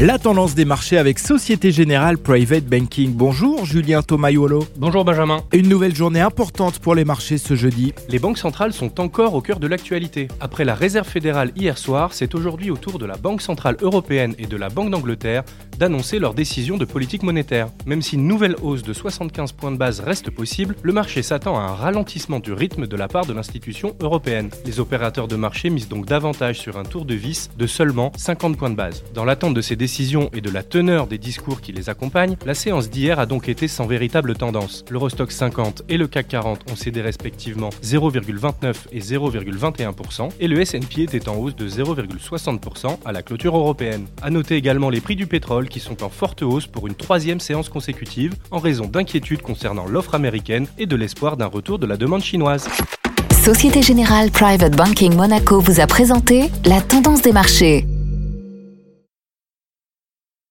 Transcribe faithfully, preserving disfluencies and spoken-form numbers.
La tendance des marchés avec Société Générale Private Banking. Bonjour Julien Tomaiolo. Bonjour Benjamin. Une nouvelle journée importante pour les marchés ce jeudi. Les banques centrales sont encore au cœur de l'actualité. Après la Réserve fédérale hier soir, c'est aujourd'hui au tour de la Banque Centrale Européenne et de la Banque d'Angleterre d'annoncer leur décision de politique monétaire. Même si une nouvelle hausse de soixante-quinze points de base reste possible, le marché s'attend à un ralentissement du rythme de la part de l'institution européenne. Les opérateurs de marché misent donc davantage sur un tour de vis de seulement cinquante points de base. Dans l'attente de ces décisions et de la teneur des discours qui les accompagnent, la séance d'hier a donc été sans véritable tendance. L'Eurostoxx cinquante et le C A C quarante ont cédé respectivement zéro virgule vingt-neuf et zéro virgule vingt et un pour cent et le S and P était en hausse de zéro virgule soixante pour cent à la clôture européenne. A noter également les prix du pétrole qui sont en forte hausse pour une troisième séance consécutive en raison d'inquiétudes concernant l'offre américaine et de l'espoir d'un retour de la demande chinoise. Société Générale Private Banking Monaco vous a présenté la tendance des marchés.